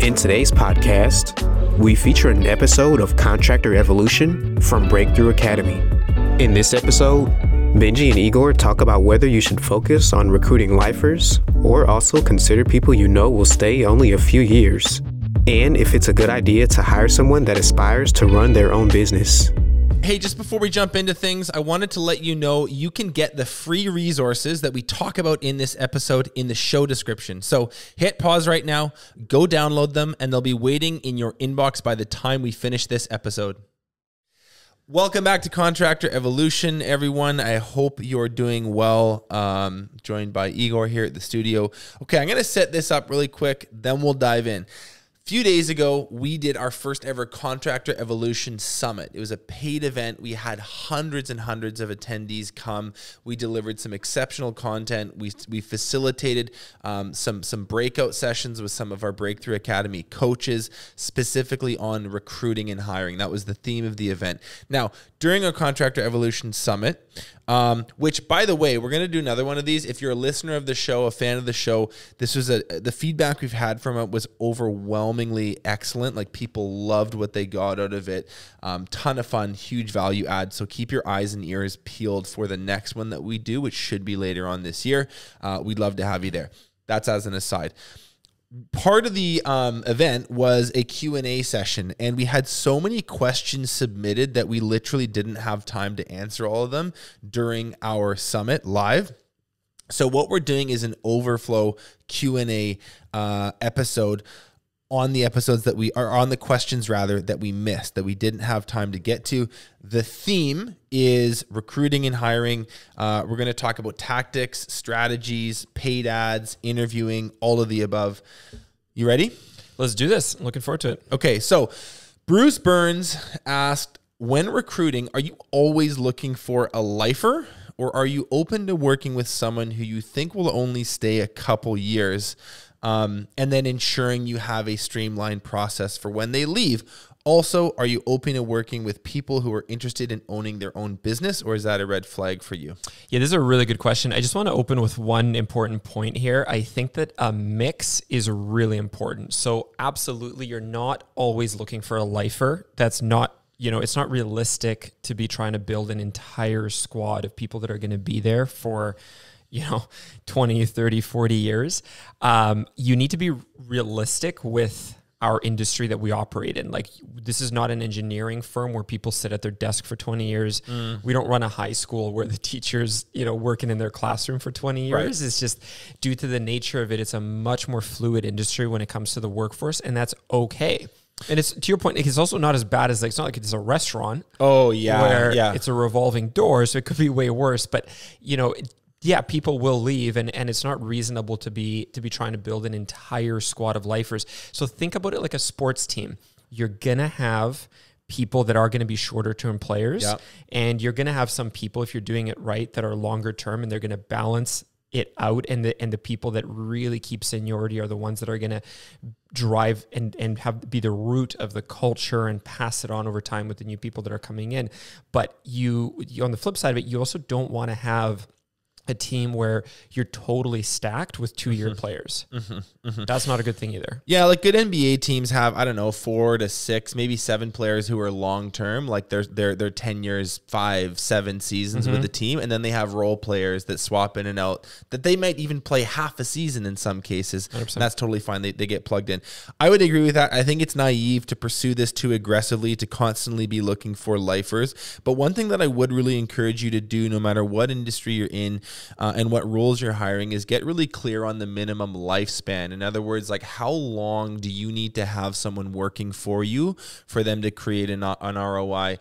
In today's podcast, we feature an episode of Contractor Evolution from Breakthrough Academy. In this episode, Benji and Igor talk about whether you should focus on recruiting lifers or also consider people you know will stay only a few years, and if it's a good idea to hire someone that aspires to run their own business. Hey, just before we jump into things, I wanted to let you know you can get the free resources that we talk about in this episode in the show description. So hit pause right now, go download them, and they'll be waiting in your inbox by the time we finish this episode. Welcome back to Contractor Evolution, everyone. I hope you're doing well. Joined by Igor here at the studio. Okay, I'm going to set this up really quick, then we'll dive in. A few days ago, we did our first ever Contractor Evolution Summit. It was a paid event. We had hundreds and hundreds of attendees come. We delivered some exceptional content. We facilitated some breakout sessions with some of our Breakthrough Academy coaches, specifically on recruiting and hiring. That was the theme of the event. Now, during our Contractor Evolution Summit, which, by the way, we're going to do another one of these. If you're a listener of the show, a fan of the show, this was the feedback we've had from it was overwhelmingly excellent. Like, people loved what they got out of it. Ton of fun, huge value add. So keep your eyes and ears peeled for the next one that we do, which should be later on this year. We'd love to have you there. That's as an aside. Part of the event was a Q&A session, and we had so many questions submitted that we literally didn't have time to answer all of them during our summit live. So what we're doing is an overflow Q&A episode on the episodes that we are on, the questions rather that we missed, that we didn't have time to get to. The theme is recruiting and hiring. We're going to talk about tactics, strategies, paid ads, interviewing, all of the above. You ready? Let's do this. Looking forward to it. Okay. So Bruce Burns asked, when recruiting, are you always looking for a lifer, or are you open to working with someone who you think will only stay a couple years? And then ensuring you have a streamlined process for when they leave. Also, are you open to working with people who are interested in owning their own business, or is that a red flag for you? Yeah, this is a really good question. I just want to open with one important point here. I think that a mix is really important. So absolutely, you're not always looking for a lifer. That's not, you know, it's not realistic to be trying to build an entire squad of people that are going to be there for, you know, 20, 30, 40 years. You need to be realistic with our industry that we operate in. Like, this is not an engineering firm where people sit at their desk for 20 years. We don't run a high school where the teachers, you know, working in their classroom for 20 years. Right. It's just, due to the nature of it, it's a much more fluid industry when it comes to the workforce, and that's okay. And it's, to your point, it's also not as bad as, like, it's not like it's a restaurant. Oh yeah. Where it's a revolving door. So it could be way worse, but, you know, yeah, people will leave, and it's not reasonable to be trying to build an entire squad of lifers. So think about it like a sports team. You're going to have people that are going to be shorter term players, and you're going to have some people, if you're doing it right, that are longer term, and they're going to balance it out. And the people that really keep seniority are the ones that are going to drive and have be the root of the culture and pass it on over time with the new people that are coming in. But you on the flip side of it, you also don't want to have a team where you're totally stacked with two-year players. That's not a good thing either. Yeah, like, good NBA teams have, I don't know, 4 to 6, maybe 7 players who are long-term. Like, they're 10 years, 5, 7 seasons with the team, and then they have role players that swap in and out, that they might even play half a season in some cases. That's totally fine. They get plugged in. I would agree with that. I think it's naive to pursue this too aggressively, to constantly be looking for lifers. But one thing that I would really encourage you to do, no matter what industry you're in, and what roles you're hiring, is get really clear on the minimum lifespan. In other words, like, how long do you need to have someone working for you for them to create an ROI?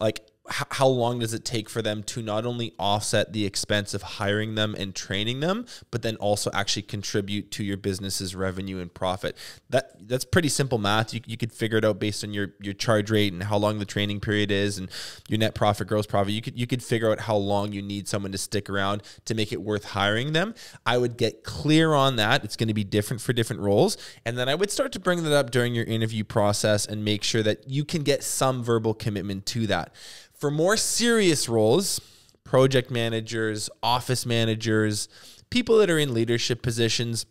Like, how long does it take for them to not only offset the expense of hiring them and training them, but then also actually contribute to your business's revenue and profit? That's pretty simple math. You could figure it out based on your charge rate and how long the training period is and your net profit, gross profit. You could figure out how long you need someone to stick around to make it worth hiring them. I would get clear on that. It's going to be different for different roles. And then I would start to bring that up during your interview process and make sure that you can get some verbal commitment to that. For more serious roles, project managers, office managers, people that are in leadership positions,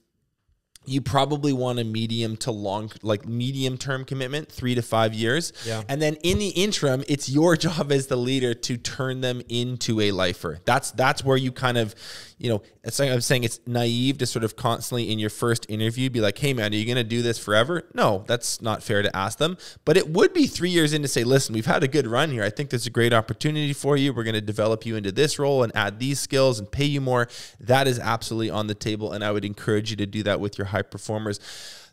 you probably want a medium to long, like medium-term commitment, 3 to 5 years. Yeah. And then in the interim, it's your job as the leader to turn them into a lifer. That's where you kind of, you know, it's like I'm saying, it's naive to sort of constantly in your first interview be like, hey man, are you going to do this forever? No, that's not fair to ask them. But it would be 3 years in to say, listen, we've had a good run here. I think there's a great opportunity for you. We're going to develop you into this role and add these skills and pay you more. That is absolutely on the table. And I would encourage you to do that with your high performers.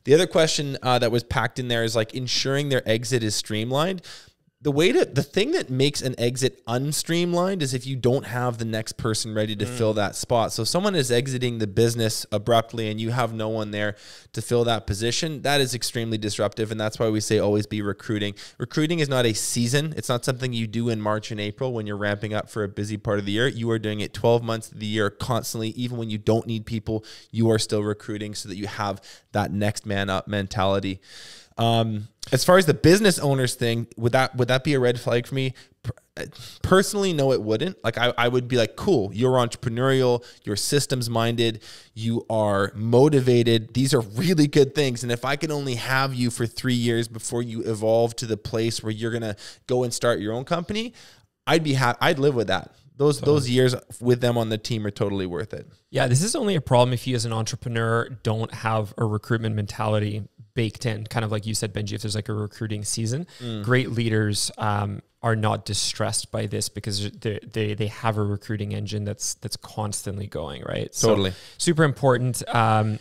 The other question that was packed in there is like ensuring their exit is streamlined. The thing that makes an exit unstreamlined is if you don't have the next person ready to fill that spot. So if someone is exiting the business abruptly and you have no one there to fill that position, that is extremely disruptive. And that's why we say always be recruiting. Recruiting is not a season. It's not something you do in March and April when you're ramping up for a busy part of the year. You are doing it 12 months of the year constantly. Even when you don't need people, you are still recruiting so that you have that next man up mentality. As far as the business owners thing, would that be a red flag for me? Personally, no, it wouldn't. Like I would be like, cool, you're entrepreneurial, you're systems minded, you are motivated. These are really good things. And if I could only have you for 3 years before you evolve to the place where you're going to go and start your own company, I'd live with that. Those years with them on the team are totally worth it. Yeah, this is only a problem if you as an entrepreneur don't have a recruitment mentality baked in, kind of like you said, Benji, if there's like a recruiting season. Great leaders are not distressed by this because they have a recruiting engine that's constantly going, right? Totally. So, super important. And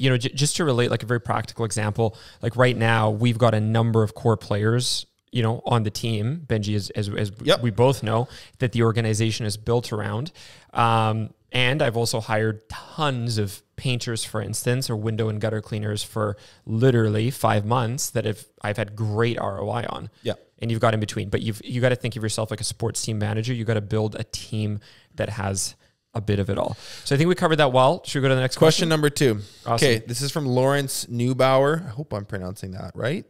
you know, just to relate like a very practical example, like right now we've got a number of core players, you know, on the team. Benji, as yep, we both know that the organization is built around. And I've also hired tons of painters, for instance, or window and gutter cleaners for literally 5 months that I've had great ROI on. Yeah. And you've got in between, but you got to think of yourself like a sports team manager. You got to build a team that has a bit of it all. So I think we covered that well. Should we go to the next question? Question number two. Awesome. Okay. This is from Lawrence Neubauer. I hope I'm pronouncing that right.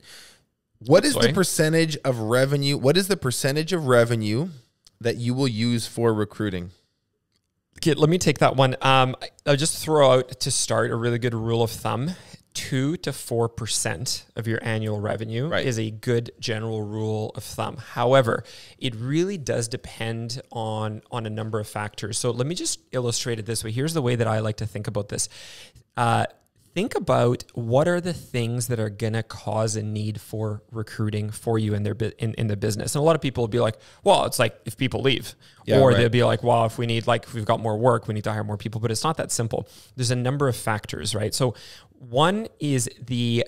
What is the percentage of revenue that you will use for recruiting? Okay, let me take that one. I'll just throw out to start a really good rule of thumb. 2 to 4% of your annual revenue is a good general rule of thumb. However, it really does depend on a number of factors. So let me just illustrate it this way. Here's the way that I like to think about this. Think about what are the things that are going to cause a need for recruiting for you in the business. And a lot of people will be like, well, it's like if people leave, they'll be like, well, if we need, like, if we've got more work, we need to hire more people, but it's not that simple. There's a number of factors, right? So one is the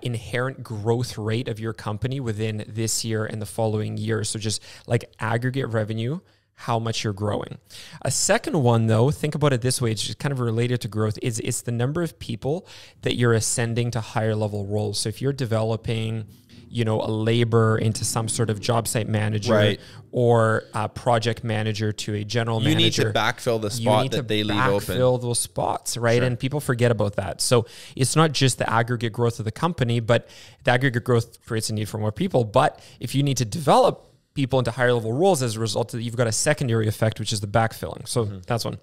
inherent growth rate of your company within this year and the following year. So just like aggregate revenue, how much you're growing. A second one, though, think about it this way, it's just kind of related to growth, is it's the number of people that you're ascending to higher level roles. So if you're developing, you know, a laborer into some sort of job site manager or a project manager to a general manager. You need to backfill the spot that they leave open. Backfill those spots, right? Sure. And people forget about that. So it's not just the aggregate growth of the company, but the aggregate growth creates a need for more people. But if you need to develop people into higher level roles as a result of that, you've got a secondary effect, which is the backfilling. So that's one.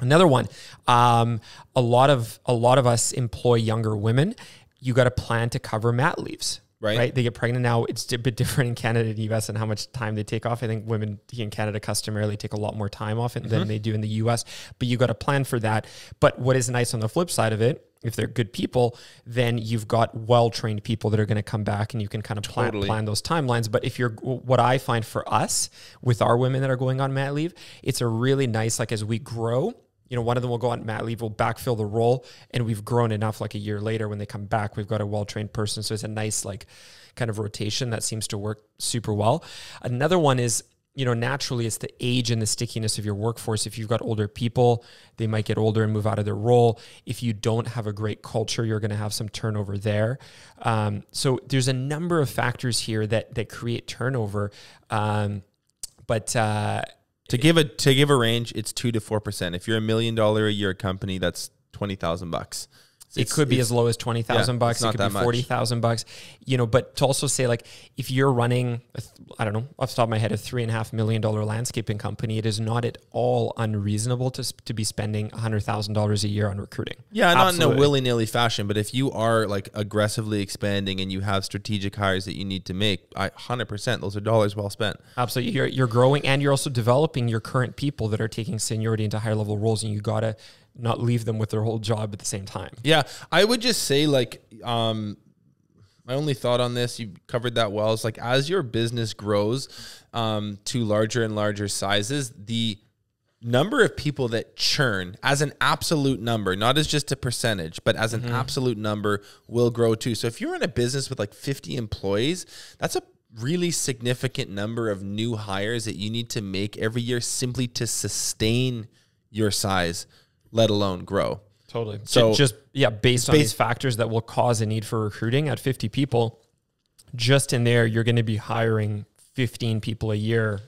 Another one, a lot of us employ younger women. You got to plan to cover mat leaves, right? They get pregnant now. It's a bit different in Canada and the US and how much time they take off. I think women in Canada customarily take a lot more time off than they do in the US, but you got to plan for that. But what is nice on the flip side of it, if they're good people, then you've got well-trained people that are going to come back and you can kind of plan those timelines. But if you're, what I find for us with our women that are going on mat leave, it's a really nice, like as we grow, you know, one of them will go on mat leave, we'll backfill the role, and we've grown enough, like a year later when they come back, we've got a well-trained person. So it's a nice, like kind of rotation that seems to work super well. Another one is you know, naturally it's the age and the stickiness of your workforce. If you've got older people, they might get older and move out of their role. If you don't have a great culture, you're going to have some turnover there. So there's a number of factors here that, create turnover. To give a range, it's 2 to 4%. If you're $1 million a year company, that's $20,000. It could be as low as 20,000 bucks. It could be 40,000 bucks, you know, but to also say, like, if you're running, I don't know, off the top of my head, a $3.5 million landscaping company, it is not at all unreasonable to be spending $100,000 a year on recruiting. Yeah. Not in a willy nilly fashion, but if you are like aggressively expanding and you have strategic hires that you need to make, 100%, those are dollars well spent. Absolutely. You're growing and you're also developing your current people that are taking seniority into higher level roles, and you got to not leave them with their whole job at the same time. Yeah. I would just say, like, my only thought on this, you covered that well, is like, as your business grows to larger and larger sizes, the number of people that churn as an absolute number, not as just a percentage, but as an absolute number, will grow too. So if you're in a business with like 50 employees, that's a really significant number of new hires that you need to make every year simply to sustain your size, let alone grow. Totally. So just, yeah, based on these factors that will cause a need for recruiting at 50 people, just in there, you're going to be hiring 15 people a year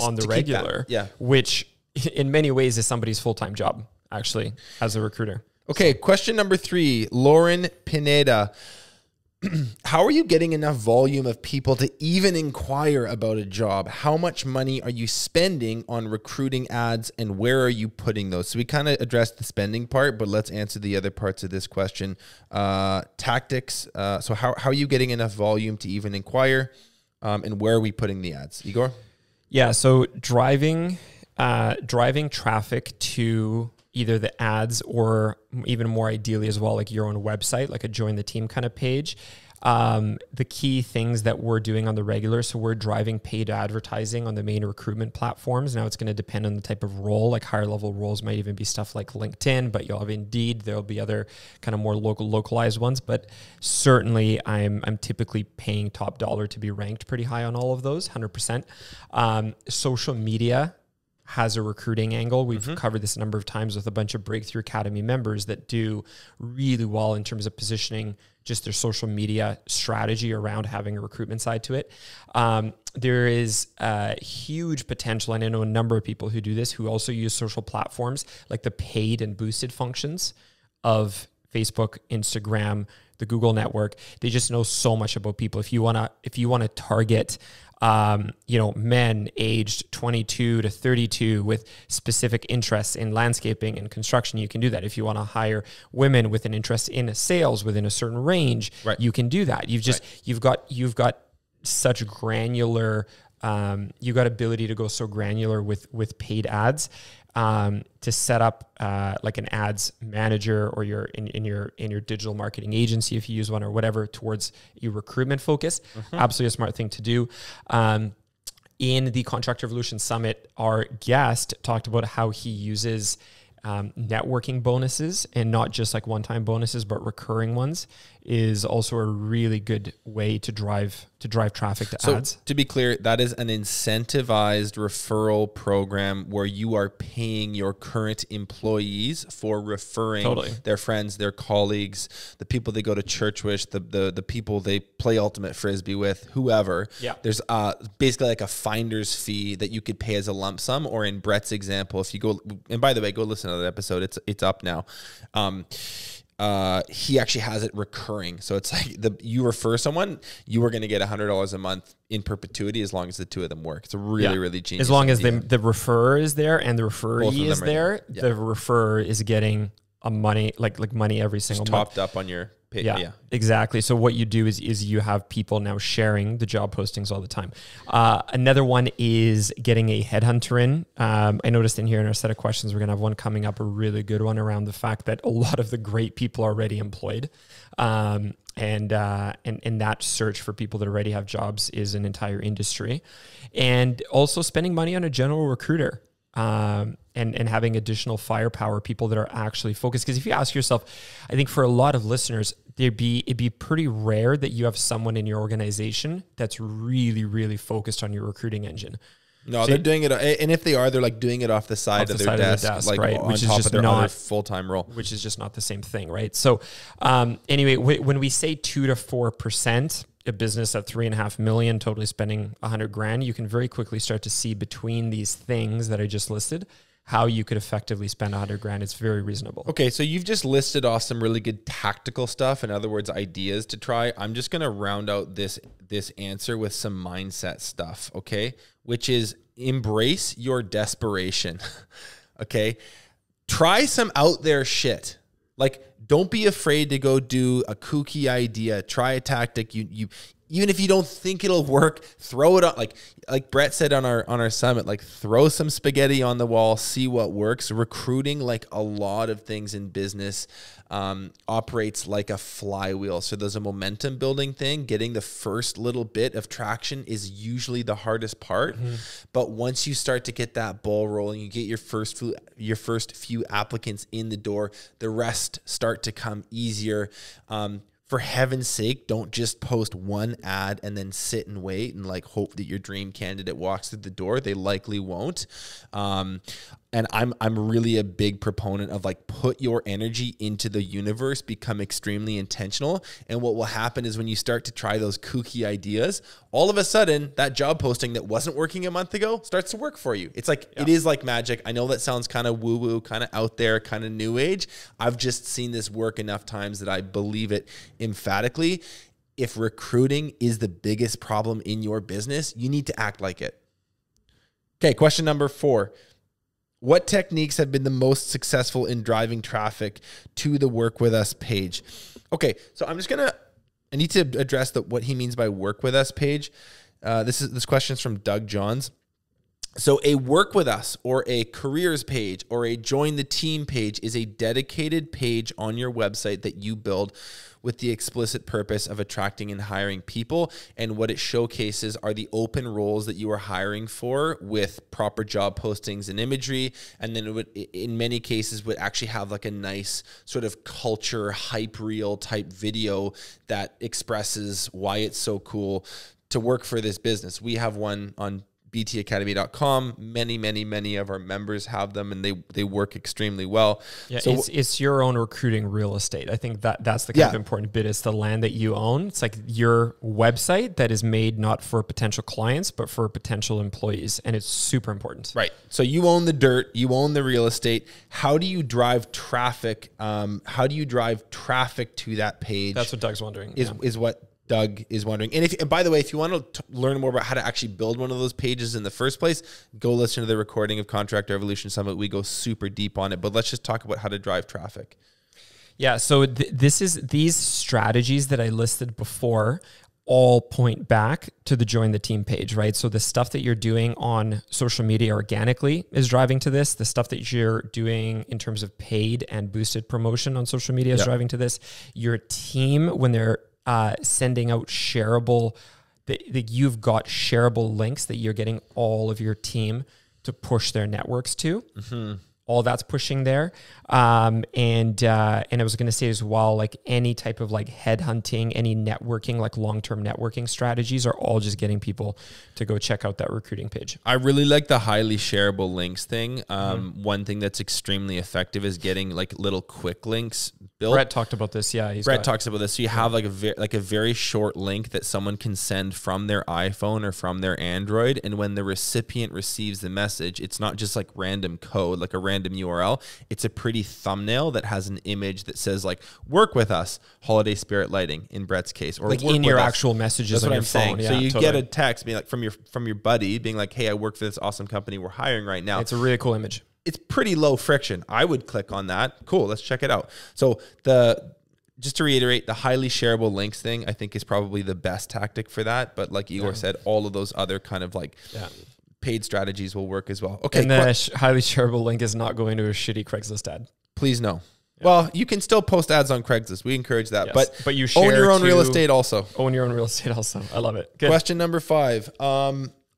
on the regular, which in many ways is somebody's full-time job, actually, as a recruiter. Okay. So. Question number 3, Lauren Pineda. How are you getting enough volume of people to even inquire about a job? How much money are you spending on recruiting ads, and where are you putting those? So we kind of addressed the spending part, but let's answer the other parts of this question. Tactics. So how are you getting enough volume to even inquire, and where are we putting the ads? Igor? Yeah. So driving traffic to either the ads or even more ideally as well, like your own website, like a join the team kind of page. The key things that we're doing on the regular, so we're driving paid advertising on the main recruitment platforms. Now it's going to depend on the type of role, like higher level roles might even be stuff like LinkedIn, but you'll have Indeed, there'll be other kind of more localized ones, but certainly I'm typically paying top dollar to be ranked pretty high on all of those, 100%. Social media has a recruiting angle. We've covered this a number of times with a bunch of Breakthrough Academy members that do really well in terms of positioning just their social media strategy around having a recruitment side to it. There is a huge potential, and I know a number of people who do this, who also use social platforms like the paid and boosted functions of Facebook, Instagram, the Google network. They just know so much about people. If you want to target, you know, men aged 22 to 32 with specific interests in landscaping and construction, you can do that. If you want to hire women with an interest in sales within a certain range, you can do that. You've got such granular, you've got ability to go so granular with paid ads, to set up, like an ads manager or your, in your digital marketing agency, if you use one or whatever, towards your recruitment focus. Absolutely a smart thing to do. In the Contractor Evolution Summit, our guest talked about how he uses, networking bonuses, and not just like one-time bonuses, but recurring ones, is also a really good way to drive traffic to ads. To be clear, that is an incentivized referral program where you are paying your current employees for referring their friends, their colleagues, the people they go to church with, the people they play ultimate frisbee with, whoever. Yeah. There's basically like a finder's fee that you could pay as a lump sum, or in Brett's example, if you go, and by the way, go listen to that episode. It's up now. He actually has it recurring. So it's like you refer someone, you are going to get $100 a month in perpetuity, as long as the two of them work. It's a really, really genius. As long as the referrer is there and the referee is there, the referrer is getting a money, like money every single month. Topped up on your page. Yeah, exactly. So what you do is you have people now sharing the job postings all the time. Another one is getting a headhunter in. I noticed in here in our set of questions, we're going to have one coming up, a really good one around the fact that a lot of the great people are already employed. And that search for people that already have jobs is an entire industry. And also spending money on a general recruiter. And having additional firepower, people that are actually focused. Because if you ask yourself, I think for a lot of listeners, it'd be pretty rare that you have someone in your organization that's really, really focused on your recruiting engine. No, they're doing it, and if they are, they're like doing it off the side of their desk, like on top of their other full-time role, which is just not the same thing, right? So, anyway, when we say 2 to 4%, a business at $3.5 million, totally spending $100,000, you can very quickly start to see between these things that I just listed how you could effectively spend $100,000. It's very reasonable. Okay, so you've just listed off some really good tactical stuff. In other words, ideas to try. I'm just going to round out this answer with some mindset stuff, okay? Which is embrace your desperation, okay? Try some out there shit. Like, don't be afraid to go do a kooky idea. Try a tactic. You even if you don't think it'll work, throw it on. Like Brett said on our summit, like throw some spaghetti on the wall, see what works. Recruiting, like a lot of things in business, operates like a flywheel. So there's a momentum building thing. Getting the first little bit of traction is usually the hardest part. Mm-hmm. But once you start to get that ball rolling, you get your first few applicants in the door, the rest start to come easier. For heaven's sake, don't just post one ad and then sit and wait and like hope that your dream candidate walks through the door. They likely won't. And I'm really a big proponent of like put your energy into the universe, become extremely intentional. And what will happen is when you start to try those kooky ideas, all of a sudden that job posting that wasn't working a month ago starts to work for you. It's like, yeah. It is like magic. I know that sounds kind of woo woo, kind of out there, kind of new age. I've just seen this work enough times that I believe it emphatically. If recruiting is the biggest problem in your business, you need to act like it. Okay. Question number 4. What techniques have been the most successful in driving traffic to the Work With Us page? Okay, so I need to address what he means by Work With Us page. This question is from Doug Johns. So a Work With Us or a careers page or a join the team page is a dedicated page on your website that you build with the explicit purpose of attracting and hiring people. And what it showcases are the open roles that you are hiring for with proper job postings and imagery. And then it would, in many cases, would actually have like a nice sort of culture hype reel type video that expresses why it's so cool to work for this business. We have one on btacademy.com. Many of our members have them, and they work extremely well. Yeah, so it's your own recruiting real estate. I think that's the kind of important bit. It's the land that you own. It's like your website that is made not for potential clients, but for potential employees. And it's super important. Right. So you own the dirt, you own the real estate. How do you drive traffic? How do you drive traffic to that page? That's what Doug's wondering. Is what Doug is wondering. And by the way, if you want to learn more about how to actually build one of those pages in the first place, go listen to the recording of Contractor Evolution Summit. We go super deep on it, but let's just talk about how to drive traffic. Yeah. So these strategies that I listed before all point back to the join the team page, right? So the stuff that you're doing on social media organically is driving to this. The stuff that you're doing in terms of paid and boosted promotion on social media is driving to this. Your team, when they're sending out shareable, that you've got shareable links that you're getting all of your team to push their networks to. Mm-hmm. All that's pushing there. And I was going to say as well, like any type of like headhunting, any networking, like long-term networking strategies are all just getting people to go check out that recruiting page. I really like the highly shareable links thing. One thing that's extremely effective is getting like little quick links built. Brett talked about this. Yeah. Brett talks about this. So you have like a very short link that someone can send from their iPhone or from their Android. And when the recipient receives the message, it's not just like random code, like a random URL. It's a pretty thumbnail that has an image that says like work with us, holiday spirit lighting in Brett's case, or like in your actual messages. That's what I'm saying. So you get a text being like from your buddy being like, hey, I work for this awesome company. We're hiring right now. It's a really cool image. It's pretty low friction. I would click on that. Cool. Let's check it out. So just to reiterate, the highly shareable links thing, I think is probably the best tactic for that. But like Igor said, all of those other kind of like paid strategies will work as well. Okay. And the highly shareable link is not going to a shitty Craigslist ad. Please no. Yeah. Well, you can still post ads on Craigslist. We encourage that, but you own your own real estate also. Own your own real estate also. I love it. Good. Question number 5.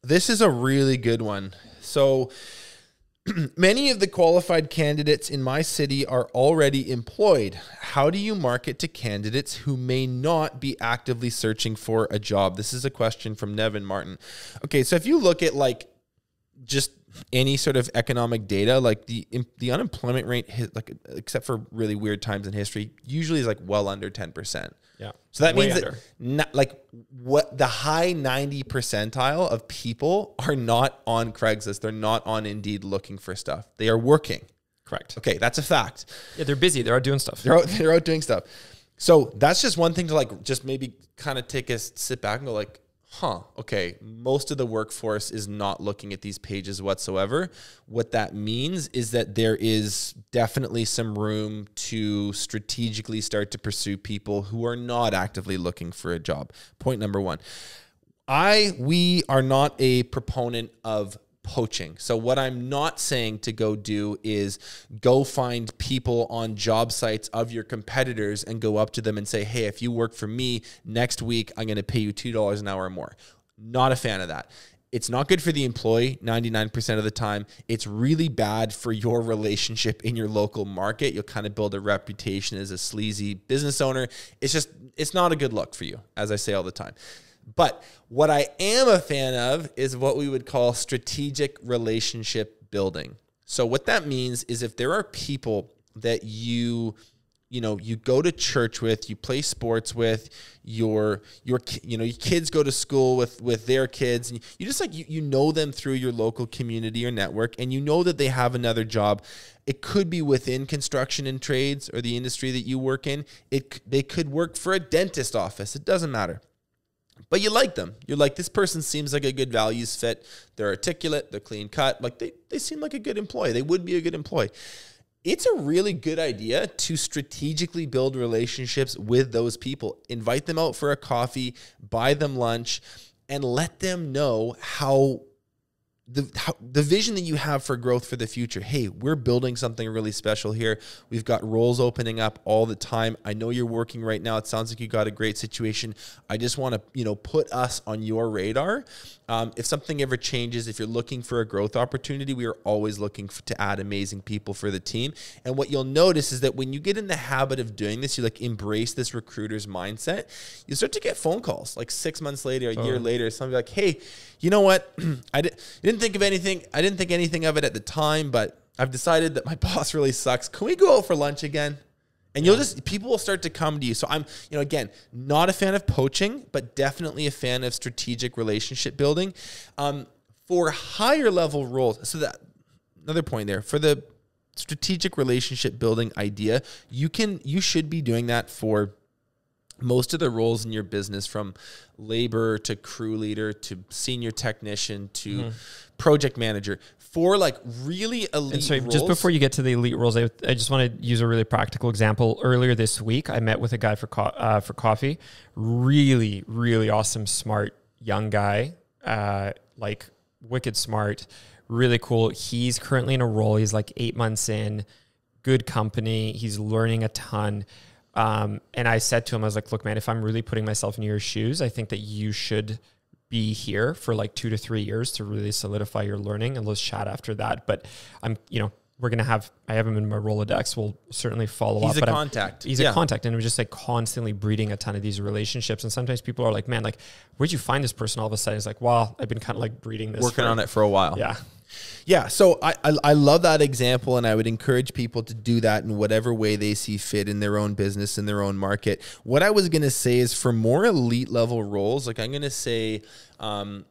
This is a really good one. So many of the qualified candidates in my city are already employed. How do you market to candidates who may not be actively searching for a job? This is a question from Nevin Martin. Okay. So if you look at like just any sort of economic data, like the unemployment rate, like except for really weird times in history, usually is like well under 10%. Yeah. So that means that not, like what the high 90 percentile of people are not on Craigslist. They're not on Indeed looking for stuff. They are working. Correct. Okay. That's a fact. Yeah. They're busy. They're out doing stuff. They're out doing stuff. So that's just one thing to like, just maybe kind of take a sit back and go like, huh, okay, most of the workforce is not looking at these pages whatsoever. What that means is that there is definitely some room to strategically start to pursue people who are not actively looking for a job. Point number one, we are not a proponent of poaching. So what I'm not saying to go do is go find people on job sites of your competitors and go up to them and say, hey, if you work for me next week, I'm going to pay you $2 an hour or more. Not a fan of that. It's not good for the employee 99% of the time. It's really bad for your relationship in your local market. You'll kind of build a reputation as a sleazy business owner. It's not a good look for you, as I say all the time. But what I am a fan of is what we would call strategic relationship building. So what that means is if there are people that you go to church with, you play sports with, your kids go to school with their kids, and you just like, you know them through your local community or network, and you know that they have another job. It could be within construction and trades or the industry that you work in. They could work for a dentist office. It doesn't matter. But you like them. You're like, this person seems like a good values fit. They're articulate. They're clean cut. Like they seem like a good employee. They would be a good employee. It's a really good idea to strategically build relationships with those people. Invite them out for a coffee, buy them lunch, and let them know how the vision that you have for growth for the future. Hey, we're building something really special here. We've got roles opening up all the time. I know you're working right now. It sounds like you got a great situation. I just want to, put us on your radar. If something ever changes, if you're looking for a growth opportunity, we are always looking to add amazing people for the team. And what you'll notice is that when you get in the habit of doing this, you like embrace this recruiter's mindset. You start to get phone calls like 6 months later, a year later, somebody like, hey, you know what? I didn't think anything of it at the time, but I've decided that my boss really sucks. Can we go out for lunch again? And people will start to come to you. So I'm, again, not a fan of poaching, but definitely a fan of strategic relationship building for higher level roles. So that another point there for the strategic relationship building idea, you should be doing that for most of the roles in your business, from labor to crew leader to senior technician to project manager, for like really elite roles. Just before you get to the elite roles, I just want to use a really practical example. Earlier this week, I met with a guy for coffee. Really, really awesome, smart, young guy, like wicked smart, really cool. He's currently in a role. He's like 8 months in, good company. He's learning a ton. And I said to him, I was like, look, man, if I'm really putting myself in your shoes, I think that you should be here for like 2 to 3 years to really solidify your learning, and let's chat after that. But I have him in my Rolodex. We'll certainly follow up. He's a contact. He's a contact. And we're just like constantly breeding a ton of these relationships. And sometimes people are like, man, like, where'd you find this person all of a sudden? It's like, wow, I've been kind of like breeding this. Working on it for a while. Yeah. Yeah, so I love that example, and I would encourage people to do that in whatever way they see fit in their own business, in their own market. What I was going to say is for more elite level roles, like I'm going to say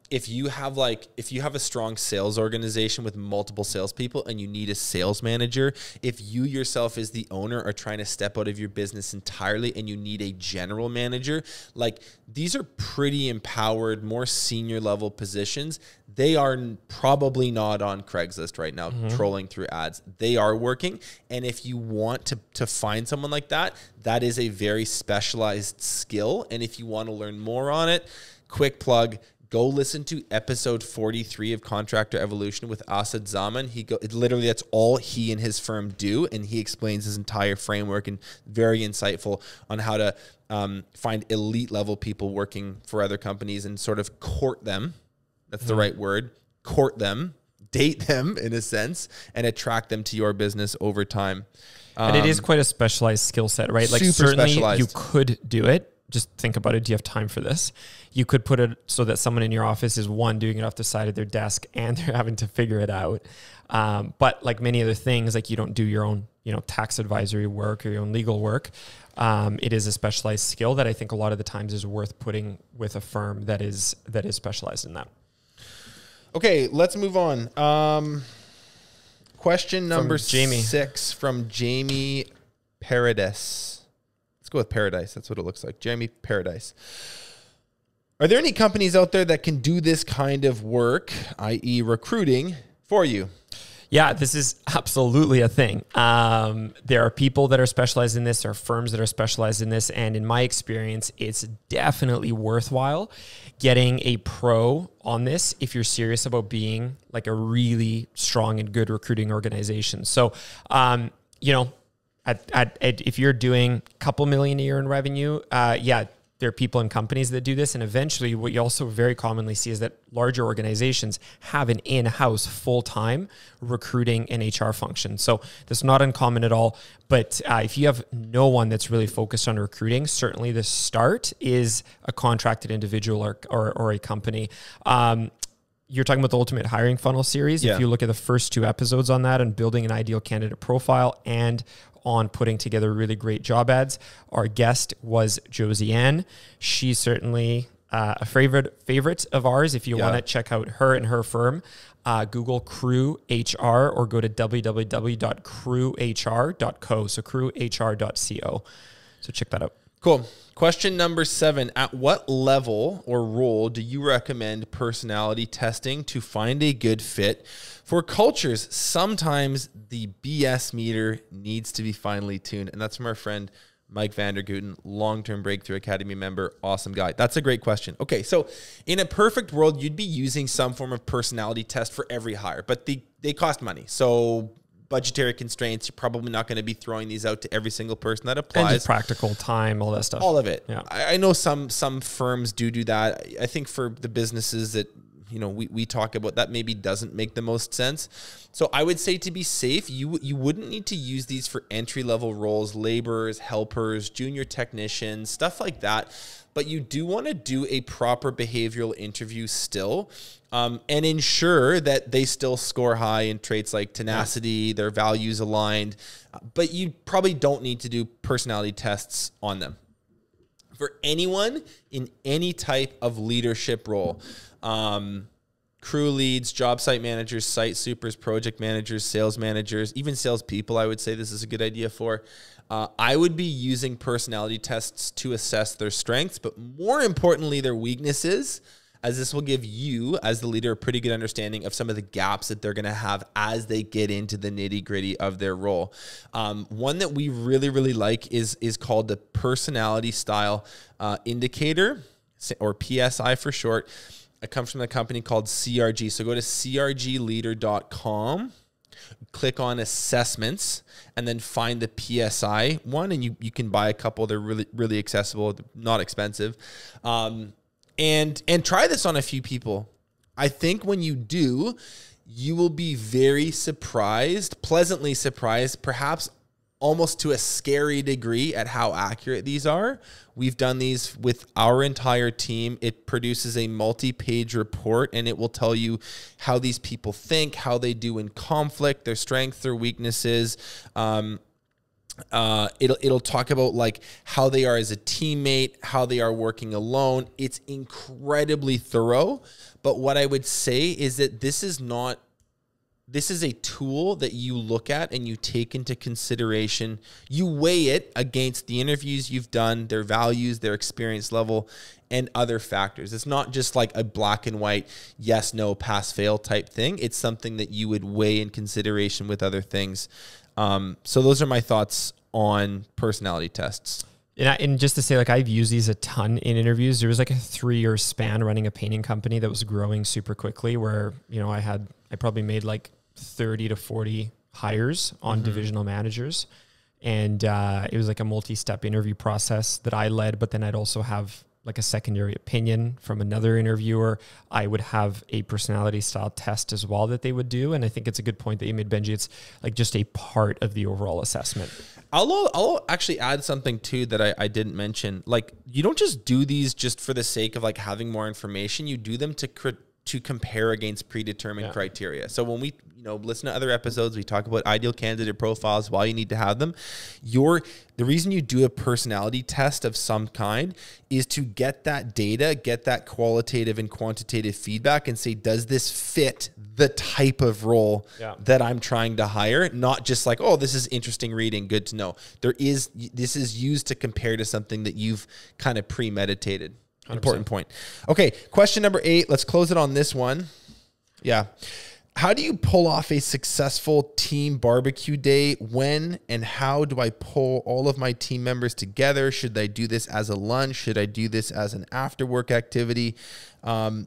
if you have a strong sales organization with multiple salespeople and you need a sales manager, if you yourself as the owner are trying to step out of your business entirely and you need a general manager, like these are pretty empowered, more senior level positions. They are probably not on Craigslist right now, trolling through ads. They are working. And if you want to find someone like that, that is a very specialized skill. And if you want to learn more on it, quick plug, go listen to episode 43 of Contractor Evolution with Asad Zaman. Literally, that's all he and his firm do. And he explains his entire framework, and very insightful on how to find elite level people working for other companies and sort of court them. That's the right word. Court them, date them in a sense, and attract them to your business over time. And it is quite a specialized skill set, right? Like certainly you could do it. just think about it. Do you have time for this? You could put it so that someone in your office is one, doing it off the side of their desk and they're having to figure it out. But like many other things, like you don't do your own, you know, tax advisory work or your own legal work. It is a specialized skill that I think a lot of the times is worth putting with a firm that is specialized in that. Okay, let's move on. Question number six from Jamie Paradise. Let's go with Paradise. That's what it looks like. Jamie Paradise. Are there any companies out there that can do this kind of work, i.e. recruiting, for you? Yeah, this is absolutely a thing. There are people that are specialized in this. There are firms that are specialized in this. And in my experience, it's definitely worthwhile getting a pro on this if you're serious about being like a really strong and good recruiting organization. So, you know, if you're doing a couple million a year in revenue, yeah, there are people and companies that do this. And eventually what you also very commonly see is that larger organizations have an in-house full-time recruiting and HR function. So that's not uncommon at all. But if you have no one that's really focused on recruiting, certainly the start is a contracted individual or a company. You're talking about the Ultimate Hiring Funnel series. Yeah. If you look at the first two episodes on that and building an ideal candidate profile and on putting together really great job ads. Our guest was Josie Ann. She's certainly a favorite of ours. If you want to check out her and her firm, Google Crew HR or go to www.crewhr.co. So crewhr.co. So check that out. Cool. Question number seven. At what level or role do you recommend personality testing to find a good fit for cultures? Sometimes the BS meter needs to be finely tuned. And that's from our friend, Mike Vander Gutten, long-term Breakthrough Academy member. Awesome guy. That's a great question. Okay. So in a perfect world, you'd be using some form of personality test for every hire, but they cost money. So budgetary constraints, you're probably not going to be throwing these out to every single person that applies. And just practical time, all that stuff. All of it. Yeah. I know some firms do that. I think for the businesses that, you know, we talk about, that maybe doesn't make the most sense. So I would say to be safe, you wouldn't need to use these for entry-level roles, laborers, helpers, junior technicians, stuff like that. But you do want to do a proper behavioral interview still, and ensure that they still score high in traits like tenacity, their values aligned, but you probably don't need to do personality tests on them. For anyone in any type of leadership role, crew leads, job site managers, site supers, project managers, sales managers, even salespeople, I would say this is a good idea for. I would be using personality tests to assess their strengths, but more importantly, their weaknesses, as this will give you, as the leader, a pretty good understanding of some of the gaps that they're going to have as they get into the nitty-gritty of their role. One that we really, really like is called the Personality Style Indicator, or PSI for short. It comes from a company called CRG. So go to crgleader.com, click on assessments, and then find the PSI one, and you can buy a couple. They're really, really accessible, not expensive. And try this on a few people. I think when you do, you will be very surprised, pleasantly surprised, perhaps almost to a scary degree at how accurate these are. We've done these with our entire team. It produces a multi-page report, and it will tell you how these people think, how they do in conflict, their strengths, their weaknesses. It'll talk about like how they are as a teammate, how they are working alone. It's incredibly thorough. But what I would say is that this is a tool that you look at and you take into consideration. You weigh it against the interviews you've done, their values, their experience level, and other factors. It's not just like a black and white, yes, no, pass, fail type thing. It's something that you would weigh in consideration with other things. So those are my thoughts on personality tests. And just to say, like, I've used these a ton in interviews. There was like a 3-year span running a painting company that was growing super quickly where, you know, I probably made like 30 to 40 hires on divisional managers. And it was like a multi-step interview process that I led, but then I'd also have like a secondary opinion from another interviewer. I would have a personality style test as well that they would do. And I think it's a good point that you made, Benji. It's like just a part of the overall assessment. I'll actually add something too that I didn't mention. Like, you don't just do these just for the sake of like having more information. You do them to compare against predetermined criteria. So when we, you know, listen to other episodes, we talk about ideal candidate profiles, why you need to have them. The reason you do a personality test of some kind is to get that data, get that qualitative and quantitative feedback and say, does this fit the type of role that I'm trying to hire? Not just like, oh, this is interesting reading, good to know. This is used to compare to something that you've kind of premeditated. 100%. Important point. Okay, question number 8. Let's close it on this one. Yeah. How do you pull off a successful team barbecue day? When and how do I pull all of my team members together? Should I do this as a lunch? Should I do this as an after-work activity?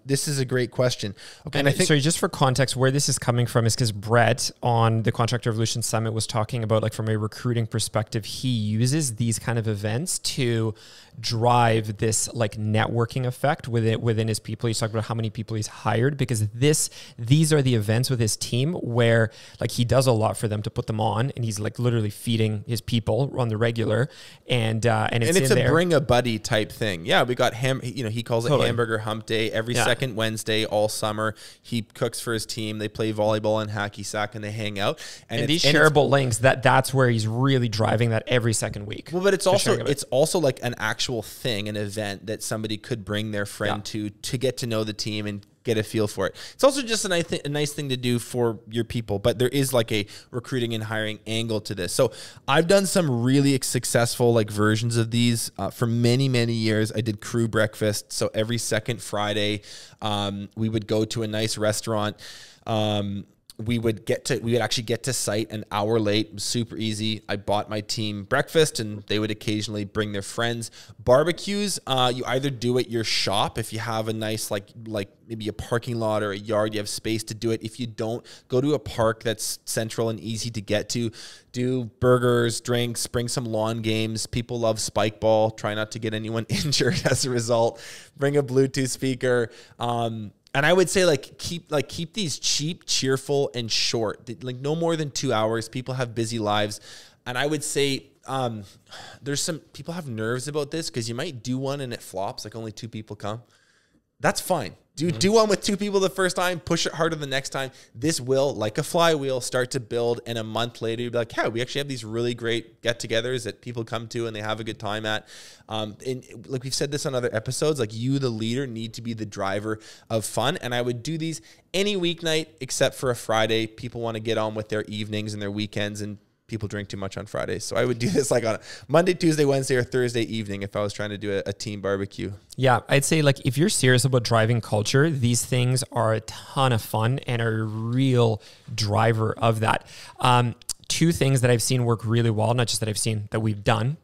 This is a great question. Okay, and I think, sorry, just for context, where this is coming from is because Brett on the Contractor Evolution Summit was talking about, like, from a recruiting perspective, he uses these kind of events to drive this like networking effect within his people. He's talking about how many people he's hired, because these are the events with his team where, like, he does a lot for them to put them on, and he's like literally feeding his people on the regular, and it's a bring a buddy type thing. Yeah, we got him. You know, he calls it hamburger hump day. Every second Wednesday all summer, he cooks for his team. They play volleyball and hacky sack, and they hang out. And these shareable links, that's where he's really driving that every second week. Well, but it's also like an actual thing, an event that somebody could bring their friend to get to know the team and get a feel for it. It's also just a nice thing to do for your people, but there is like a recruiting and hiring angle to this. So I've done some really successful like versions of these for many, many years. I did crew breakfast. So every second Friday, we would go to a nice restaurant. We would actually get to site an hour late. It was super easy. I bought my team breakfast, and they would occasionally bring their friends. Barbecues, you either do at your shop if you have a nice like maybe a parking lot or a yard, you have space to do it. If you don't, go to a park that's central and easy to get to. Do burgers, drinks, bring some lawn games. People love spike ball. Try not to get anyone injured as a result. Bring a Bluetooth speaker. And I would say, like, keep these cheap, cheerful, and short. Like, no more than 2 hours. People have busy lives. And I would say there's some people have nerves about this because you might do one and it flops, like only 2 people come. That's fine. Do one with 2 people the first time, push it harder the next time. This will, like a flywheel, start to build. And a month later, you'll be like, yeah, we actually have these really great get-togethers that people come to and they have a good time at. And like we've said this on other episodes, like you, the leader, need to be the driver of fun. And I would do these any weeknight except for a Friday. People want to get on with their evenings and their weekends, and people drink too much on Fridays. So I would do this like on a Monday, Tuesday, Wednesday, or Thursday evening if I was trying to do a team barbecue. Yeah, I'd say, like, if you're serious about driving culture, these things are a ton of fun and are a real driver of that. 2 things that I've seen work really well, not just that I've seen, that we've done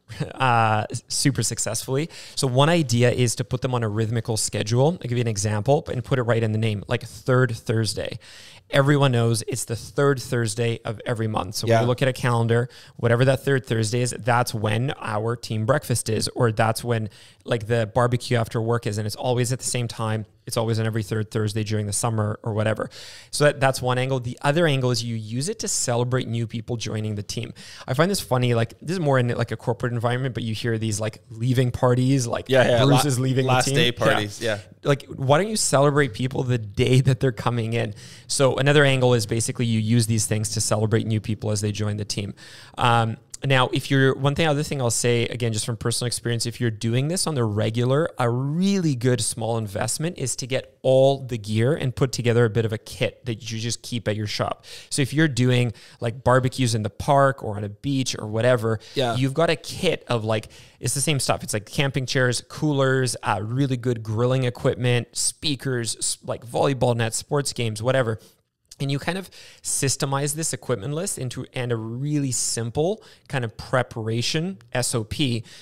super successfully. So one idea is to put them on a rhythmical schedule. I'll give you an example and put it right in the name, like third Thursday. Everyone knows it's the third Thursday of every month. So when you look at a calendar, whatever that third Thursday is, that's when our team breakfast is, or that's when like the barbecue after work is. And it's always at the same time. It's always on every third Thursday during the summer or whatever. So that's one angle. The other angle is you use it to celebrate new people joining the team. I find this funny. Like, this is more in like a corporate environment, but you hear these like leaving parties, like Bruce is leaving the team. Last day parties, Like, why don't you celebrate people the day that they're coming in? So another angle is basically you use these things to celebrate new people as they join the team. Now, if you're other thing I'll say, again, just from personal experience, if you're doing this on the regular, a really good small investment is to get all the gear and put together a bit of a kit that you just keep at your shop. So if you're doing like barbecues in the park or on a beach or whatever, you've got a kit of like, it's the same stuff. It's like camping chairs, coolers, really good grilling equipment, speakers, like volleyball nets, sports games, whatever. And you kind of systemize this equipment list into a really simple kind of preparation SOP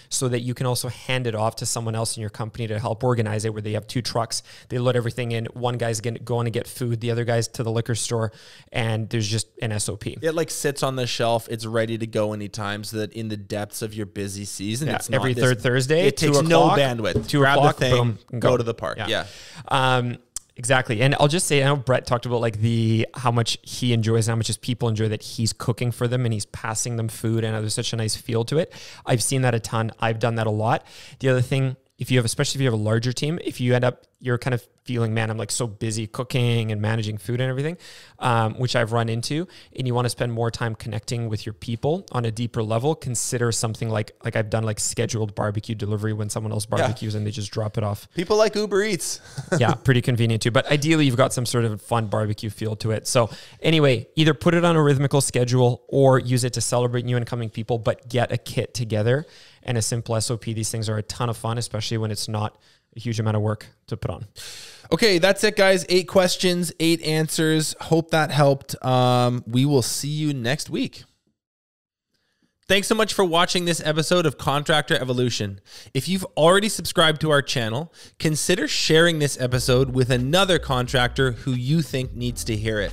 so that you can also hand it off to someone else in your company to help organize it, where they have 2 trucks. They load everything in. One guy's going to get food. The other guy's to the liquor store. And there's just an SOP. It like sits on the shelf. It's ready to go anytime so that in the depths of your busy season, it's every third Thursday, it takes no bandwidth. 2 o'clock, boom, go to the park. Exactly. And I'll just say, I know Brett talked about like how much he enjoys and how much his people enjoy that he's cooking for them and he's passing them food, and there's such a nice feel to it. I've seen that a ton. I've done that a lot. The other thing, especially if you have a larger team, if you end up, you're kind of feeling, man, I'm like so busy cooking and managing food and everything, which I've run into, and you want to spend more time connecting with your people on a deeper level, consider something like I've done like scheduled barbecue delivery when someone else barbecues and they just drop it off. People like Uber Eats. Yeah, pretty convenient too. But ideally you've got some sort of fun barbecue feel to it. So anyway, either put it on a rhythmical schedule or use it to celebrate new incoming people, but get a kit together and a simple SOP. These things are a ton of fun, especially when it's not a huge amount of work to put on. Okay, that's it, guys. 8 questions, 8 answers. Hope that helped. We will see you next week. Thanks so much for watching this episode of Contractor Evolution. If you've already subscribed to our channel, consider sharing this episode with another contractor who you think needs to hear it.